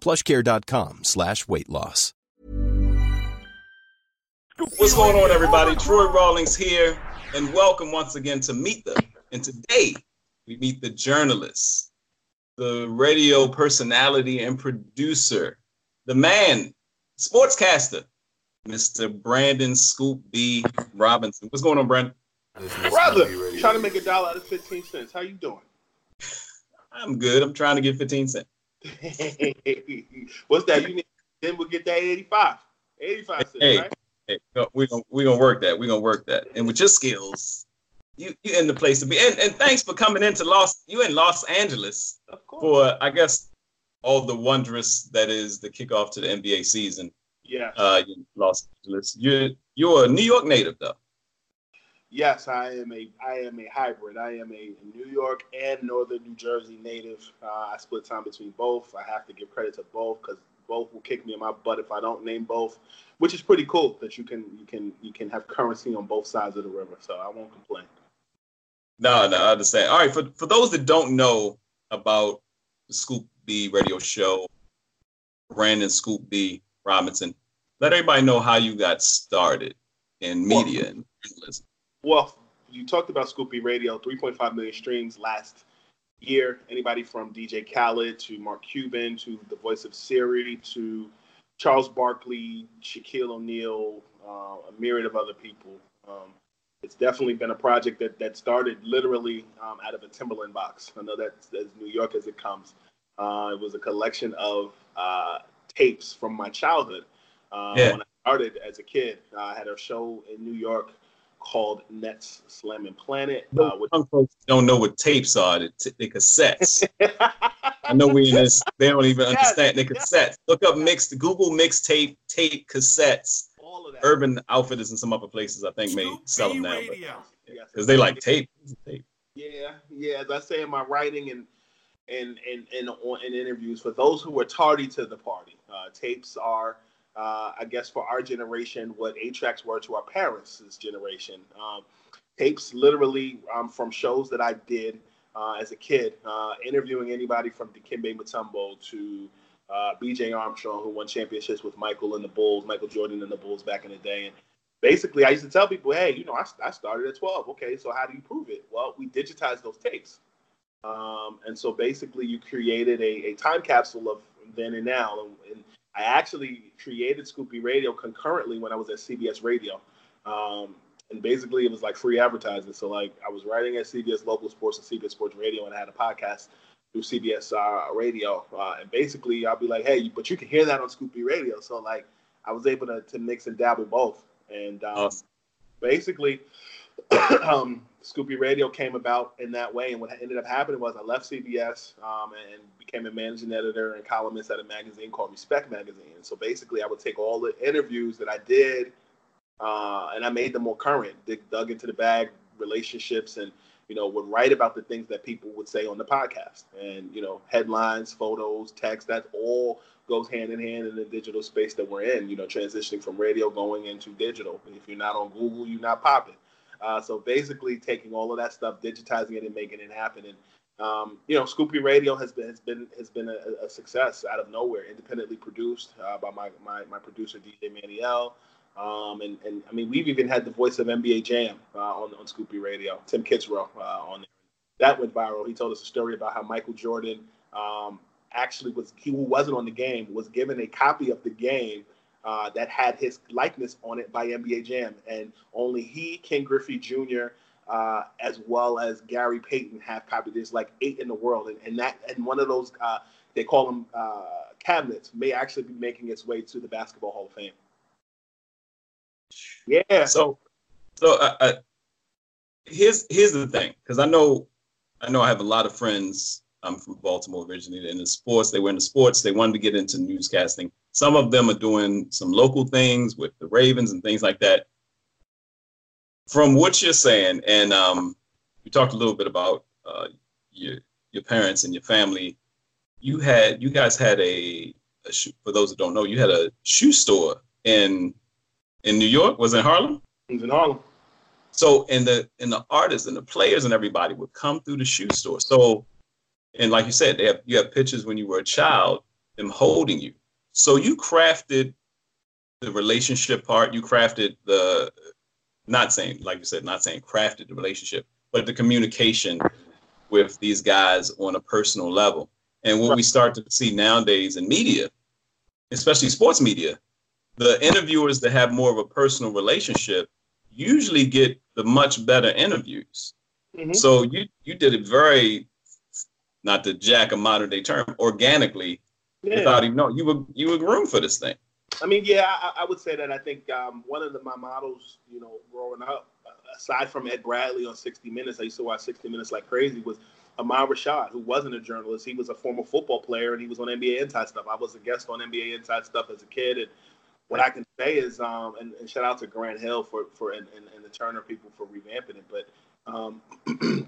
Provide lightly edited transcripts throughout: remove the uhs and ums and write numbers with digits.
PlushCare.com/weight loss. What's going on, everybody? Troy Rawlings here, and welcome once again to Meet The. And today, we meet the journalist, the radio personality and producer, the man, sportscaster, Mr. Brandon Scoop B Robinson. What's going on, Brandon? Brother, trying to make $1 out of 15 cents. How you doing? I'm good. I'm trying to get 15 cents. What's that? You need, then we'll get that 85 cents, hey, right? Hey, we're gonna work that. We're gonna work that. And with your skills, you in the place to be. And thanks for coming into Los Angeles, of course, for I guess all the wondrous that is the kickoff to the NBA season. Yeah. In Los Angeles. You're a New York native though. Yes, I am a hybrid. I am a New York and northern New Jersey native. I split time between both. I have to give credit to both because both will kick me in my butt if I don't name both, which is pretty cool that you can have currency on both sides of the river. So I won't complain. No, I understand. All right, for those that don't know about the Scoop B radio show, Brandon Scoop B Robinson, let everybody know how you got started in media and journalism. Well, you talked about Scoop B Radio, 3.5 million streams last year. Anybody from DJ Khaled to Mark Cuban to the voice of Siri to Charles Barkley, Shaquille O'Neal, a myriad of other people. It's definitely been a project that started literally out of a Timberland box. I know that's as New York as it comes. It was a collection of tapes from my childhood. When I started as a kid, I had a show in New York called Nets Slamming Planet. Some folks don't know what tapes are. The cassettes. I know we in this. They don't even understand the cassettes. Look up Google mixtape tape cassettes. All of that. Urban Outfitters and some other places I think may sell them now because they like tape. Yeah. As I say in my writing and in interviews, for those who were tardy to the party, tapes are. I guess for our generation, what 8-tracks were to our parents' generation. Tapes literally from shows that I did as a kid, interviewing anybody from Dikembe Mutombo to B.J. Armstrong, who won championships with Michael Jordan and the Bulls back in the day. And basically, I used to tell people, hey, I started at 12. Okay, so how do you prove it? Well, we digitized those tapes. And so basically, you created a time capsule of then and now. And I actually created Scoop B Radio concurrently when I was at CBS Radio. And basically it was like free advertising. So like I was writing at CBS Local Sports and CBS Sports Radio, and I had a podcast through CBS Radio. And basically I'll be like, hey, but you can hear that on Scoop B Radio. So like I was able to mix and dabble both. And basically Scoop B Radio came about in that way. And what ended up happening was I left CBS and became a managing editor and columnist at a magazine called Respect Magazine. And so basically I would take all the interviews that I did and I made them more current, dug into the bag, relationships and you know, would write about the things that people would say on the podcast. And, you know, headlines, photos, text, that all goes hand in hand in the digital space that we're in, you know, transitioning from radio going into digital. And if you're not on Google, you're not popping. So basically taking all of that stuff, digitizing it and making it happen. And, you know, Scoop B Radio has been a success out of nowhere, independently produced by my producer, DJ Maniel. And I mean, we've even had the voice of NBA Jam on Scoop B Radio, Tim Kitzrow on there. That went viral. He told us a story about how Michael Jordan actually who wasn't on the game, was given a copy of the game that had his likeness on it by NBA Jam. And only he, Ken Griffey Jr., as well as Gary Payton have copied. There's like 8 in the world. And one of those, they call them cabinets, may actually be making its way to the Basketball Hall of Fame. Yeah. So here's the thing, because I know I have a lot of friends. I'm from Baltimore originally. In the sports, they were in the sports. They wanted to get into newscasting. Some of them are doing some local things with the Ravens and things like that. From what you're saying, and you talked a little bit about your parents and your family. You guys had a shoe, for those that don't know, you had a shoe store in New York. Was it in Harlem? It was in Harlem. So and the artists and the players and everybody would come through the shoe store. So. And like you said, you have pictures when you were a child, them holding you. So you crafted the relationship part. You crafted the, not saying crafted the relationship, but the communication with these guys on a personal level. And what we start to see nowadays in media, especially sports media, the interviewers that have more of a personal relationship usually get the much better interviews. Mm-hmm. So you did it very, not to jack a modern day term, organically, without even knowing. You were groomed for this thing. I mean, yeah, I would say that. I think one of my models, you know, growing up, aside from Ed Bradley on 60 Minutes, I used to watch 60 Minutes like crazy, was Ahmad Rashad, who wasn't a journalist. He was a former football player, and he was on NBA Inside Stuff. I was a guest on NBA Inside Stuff as a kid, and what I can say is, and shout out to Grant Hill and the Turner people for revamping it, but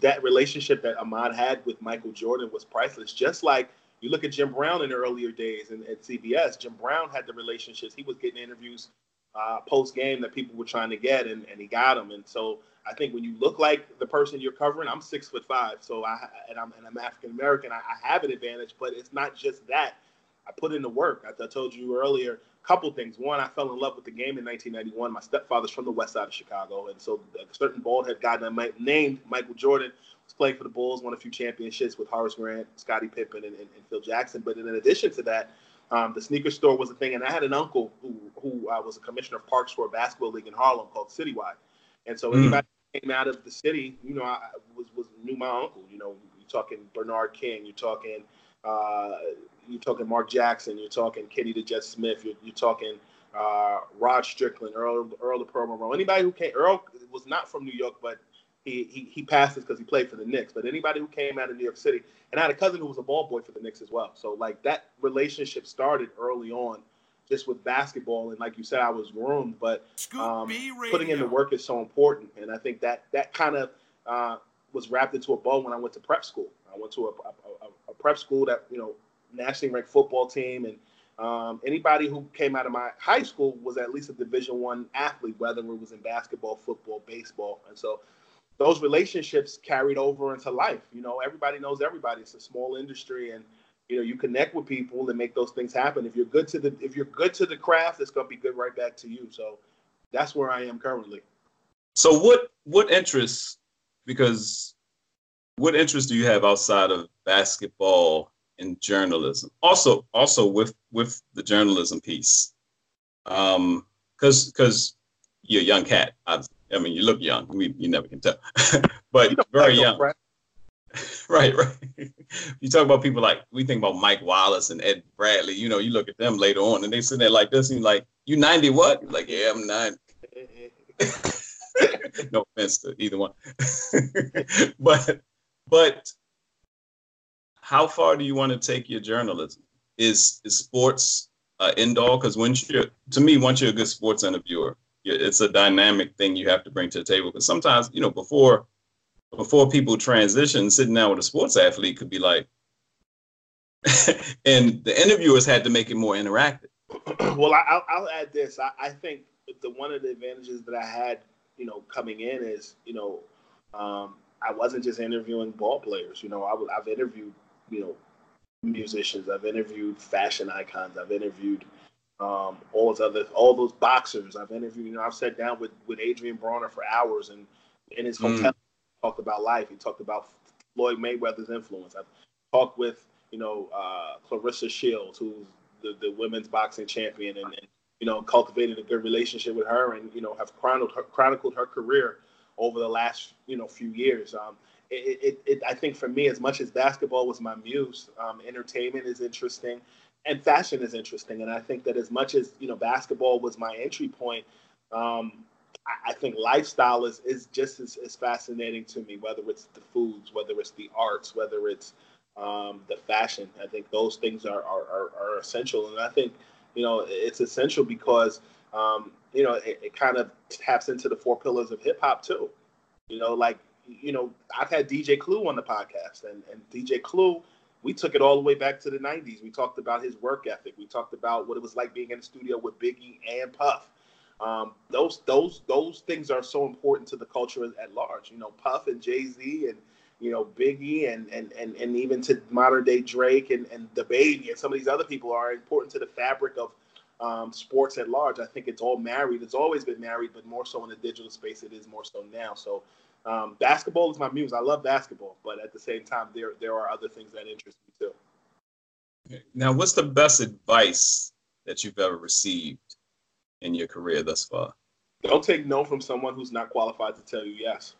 that relationship that Ahmad had with Michael Jordan was priceless. Just like you look at Jim Brown in the earlier days and at CBS, Jim Brown had the relationships. He was getting interviews post-game that people were trying to get, and he got them. And so I think when you look like the person you're covering, I'm 6'5", so I'm African-American. I have an advantage, but it's not just that. I put in the work. I told you earlier, couple things. One, I fell in love with the game in 1991. My stepfather's from the west side of Chicago, and so a certain bald-head guy named Michael Jordan was playing for the Bulls, won a few championships with Horace Grant, Scottie Pippen, and Phil Jackson. But in addition to that, the sneaker store was a thing, and I had an uncle who was a commissioner of parks for a basketball league in Harlem called Citywide. And so anybody who came out of the city, you know, I knew my uncle. You know, you're talking Bernard King, you're talking Mark Jackson, you're talking Kenny the Jet Smith, you're talking Rod Strickland, Earl the Pearl Monroe. Anybody who came, Earl was not from New York, but he passed us because he played for the Knicks. But anybody who came out of New York City, and I had a cousin who was a ball boy for the Knicks as well. So like that relationship started early on, just with basketball. And like you said, I was groomed, but putting in the work is so important. And I think that kind of was wrapped into a bow when I went to prep school. I went to a prep school that, you know, nationally ranked football team, and anybody who came out of my high school was at least a Division I athlete, whether it was in basketball, football, baseball. And so those relationships carried over into life. You know, everybody knows everybody. It's a small industry, and you know, you connect with people and make those things happen. If you're good to the craft, it's going to be good right back to you. So that's where I am currently. So what interests, because what interests do you have outside of basketball in journalism? Also with the journalism piece, because you're a young cat. I mean, you look young. You never can tell, but you very young. Right. You talk about people like, we think about Mike Wallace and Ed Bradley. You know, you look at them later on, and they sit there like this, and you're like, "You 90 what?" You're like, "Yeah, I'm 90." No offense to either one, but. How far do you want to take your journalism? Is sports end all? Because once you're a good sports interviewer, it's a dynamic thing you have to bring to the table. Because sometimes, you know, before before people transition, sitting down with a sports athlete could be like, and the interviewers had to make it more interactive. Well, I'll add this. I think the one of the advantages that I had, you know, coming in is, you know, I wasn't just interviewing ball players. You know, I've interviewed, you know, musicians. I've interviewed fashion icons. I've interviewed all those boxers. I've interviewed. You know, I've sat down with Adrian Bronner for hours, and in his hotel, he talked about life. He talked about Floyd Mayweather's influence. I've talked with, you know, Clarissa Shields, who's the women's boxing champion, and you know, cultivated a good relationship with her, and you know, have chronicled her career over the last, you know, few years. I think for me, as much as basketball was my muse, entertainment is interesting, and fashion is interesting. And I think that as much as, you know, basketball was my entry point, I think lifestyle is just as fascinating to me, whether it's the foods, whether it's the arts, whether it's the fashion. I think those things are essential. And I think, you know, it's essential because, you know, it kind of taps into the four pillars of hip hop too. You know, like, you know, I've had DJ Clue on the podcast, and DJ Clue, we took it all the way back to the 90s. We talked about his work ethic. We talked about what it was like being in the studio with Biggie and Puff. Those things are so important to the culture at large. You know, Puff and Jay-Z and, you know, Biggie and even to modern day Drake and the Baby and some of these other people are important to the fabric of sports at large. I think it's all married. It's always been married, but more so in the digital space, it is more so now. So basketball is my muse. I love basketball, but at the same time, there are other things that interest me too. Now, what's the best advice that you've ever received in your career thus far? Don't take no from someone who's not qualified to tell you yes.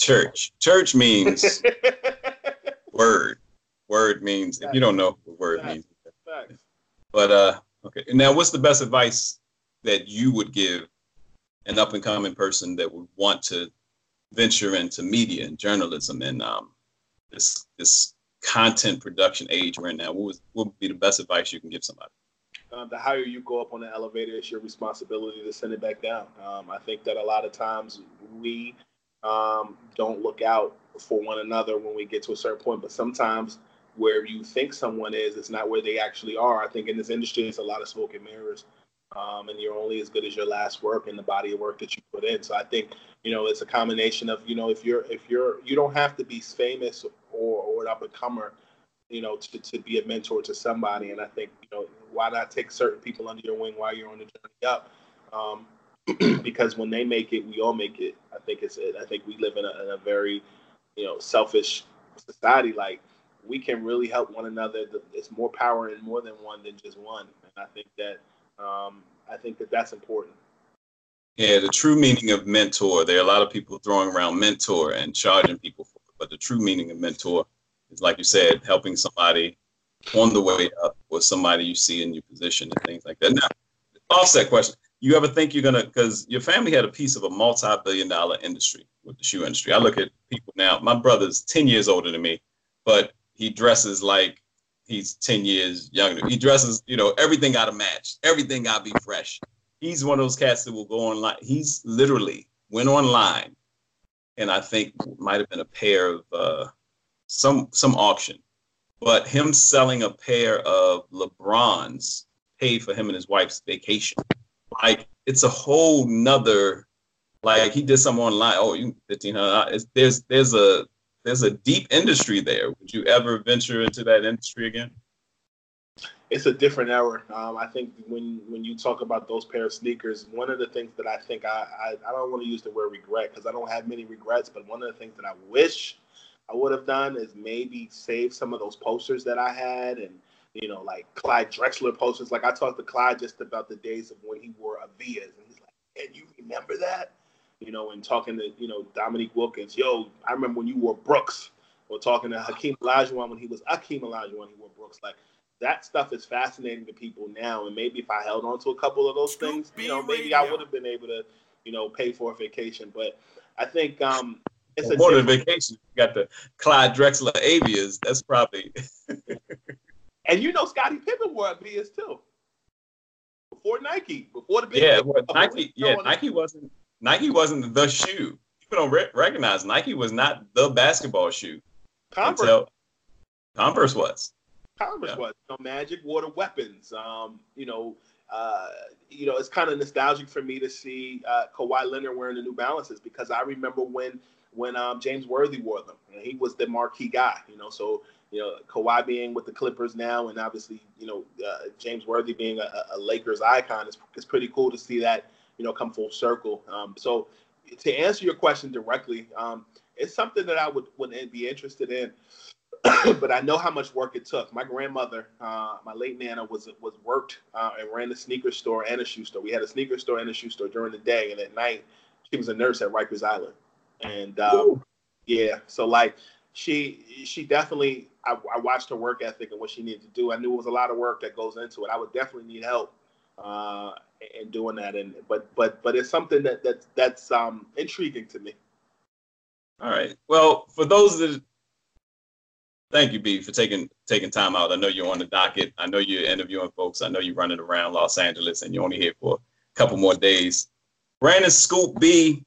Church. Church means word. Word means, if you don't know what word means. Facts. But, okay. Now, what's the best advice that you would give an up-and-coming person that would want to venture into media and journalism and this content production age right now? What would be the best advice you can give somebody? The higher you go up on the elevator, it's your responsibility to send it back down. I think that a lot of times we don't look out for one another when we get to a certain point, but sometimes where you think someone is, it's not where they actually are. I think in this industry, it's a lot of smoke and mirrors. And you're only as good as your last work and the body of work that you put in. So I think, you know, it's a combination of, you know, you don't have to be famous or an up and comer, you know, to be a mentor to somebody. And I think, you know, why not take certain people under your wing while you're on the journey up? Because when they make it, we all make it. I think we live in a very, you know, selfish society. Like, we can really help one another. It's more power in more than one than just one. And I think that, that's important. Yeah, the true meaning of mentor. There are a lot of people throwing around mentor and charging people for it, but the true meaning of mentor is, like you said, helping somebody on the way up or somebody you see in your position and things like that. Now, offset question. You ever think you're going to, because your family had a piece of a multi-billion-dollar industry with the shoe industry. I look at people now. My brother's 10 years older than me, but he dresses like he's 10 years younger. He dresses, you know, everything got to match. Everything got to be fresh. He's one of those cats that will go online. He's literally went online, and I think might have been a pair of some auction. But him selling a pair of LeBrons paid for him and his wife's vacation. Like, it's a whole nother, like, he did something online. Oh, you $1,500. There's a deep industry there. Would you ever venture into that industry again? It's a different era. I think when you talk about those pair of sneakers, one of the things that I think I don't want to use the word regret because I don't have many regrets, but one of the things that I wish I would have done is maybe save some of those posters that I had and, you know, like Clyde Drexler posters. Like, I talked to Clyde just about the days of when he wore Avias, and he's like, "And you remember that?" You know, and talking to, you know, Dominique Wilkins, "Yo, I remember when you wore Brooks," or talking to Hakeem Olajuwon when he was Hakeem Olajuwon, he wore Brooks. Like, that stuff is fascinating to people now. And maybe if I held on to a couple of those things, you know, maybe I would have been able to, you know, pay for a vacation. But I think it's a more than vacation. You got the Clyde Drexler Avias. That's probably. And you know, Scottie Pippen wore Avias too. Before Nike, before the big. Yeah, Nike. Yeah, Nike wasn't. Nike wasn't the shoe. People don't recognize Nike was not the basketball shoe. Converse was. Converse was. You know, Magic wore the weapons. It's kind of nostalgic for me to see Kawhi Leonard wearing the New Balances, because I remember when James Worthy wore them. You know, he was the marquee guy. You know, so you know Kawhi being with the Clippers now, and obviously you know James Worthy being a Lakers icon, it's pretty cool to see that come full circle. So to answer your question directly, it's something that I would be interested in. But I know how much work it took. My grandmother, my late Nana, was worked and ran a sneaker store and a shoe store. We had a sneaker store and a shoe store during the day, and at night she was a nurse at Rikers Island. And she definitely. I watched her work ethic and what she needed to do. I knew it was a lot of work that goes into it. I would definitely need help in doing that. And but it's something that's intriguing to me. All right. Well, for those that. Thank you, B, for taking time out. I know you're on the docket. I know you're interviewing folks. I know you're running around Los Angeles, and you're only here for a couple more days. Brandon Scoop B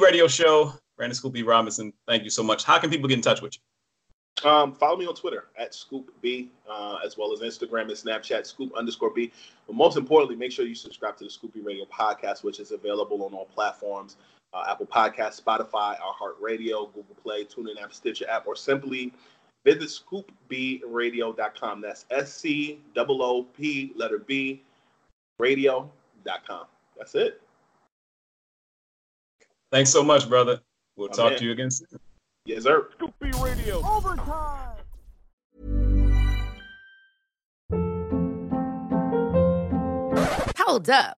Radio Show. Brandon Scoop B Robinson, thank you so much. How can people get in touch with you? Follow me on Twitter at Scoop B, as well as Instagram and Snapchat, Scoop_B. But most importantly, make sure you subscribe to the Scoop B Radio podcast, which is available on all platforms. Apple Podcasts, Spotify, iHeartRadio, Google Play, TuneIn app, Stitcher app, or simply visit scoopbradio.com. That's SCOOP_B.com. That's it. Thanks so much, brother. We'll talk to you again soon. Yes, sir. Scoop B Radio. Overtime. Hold up.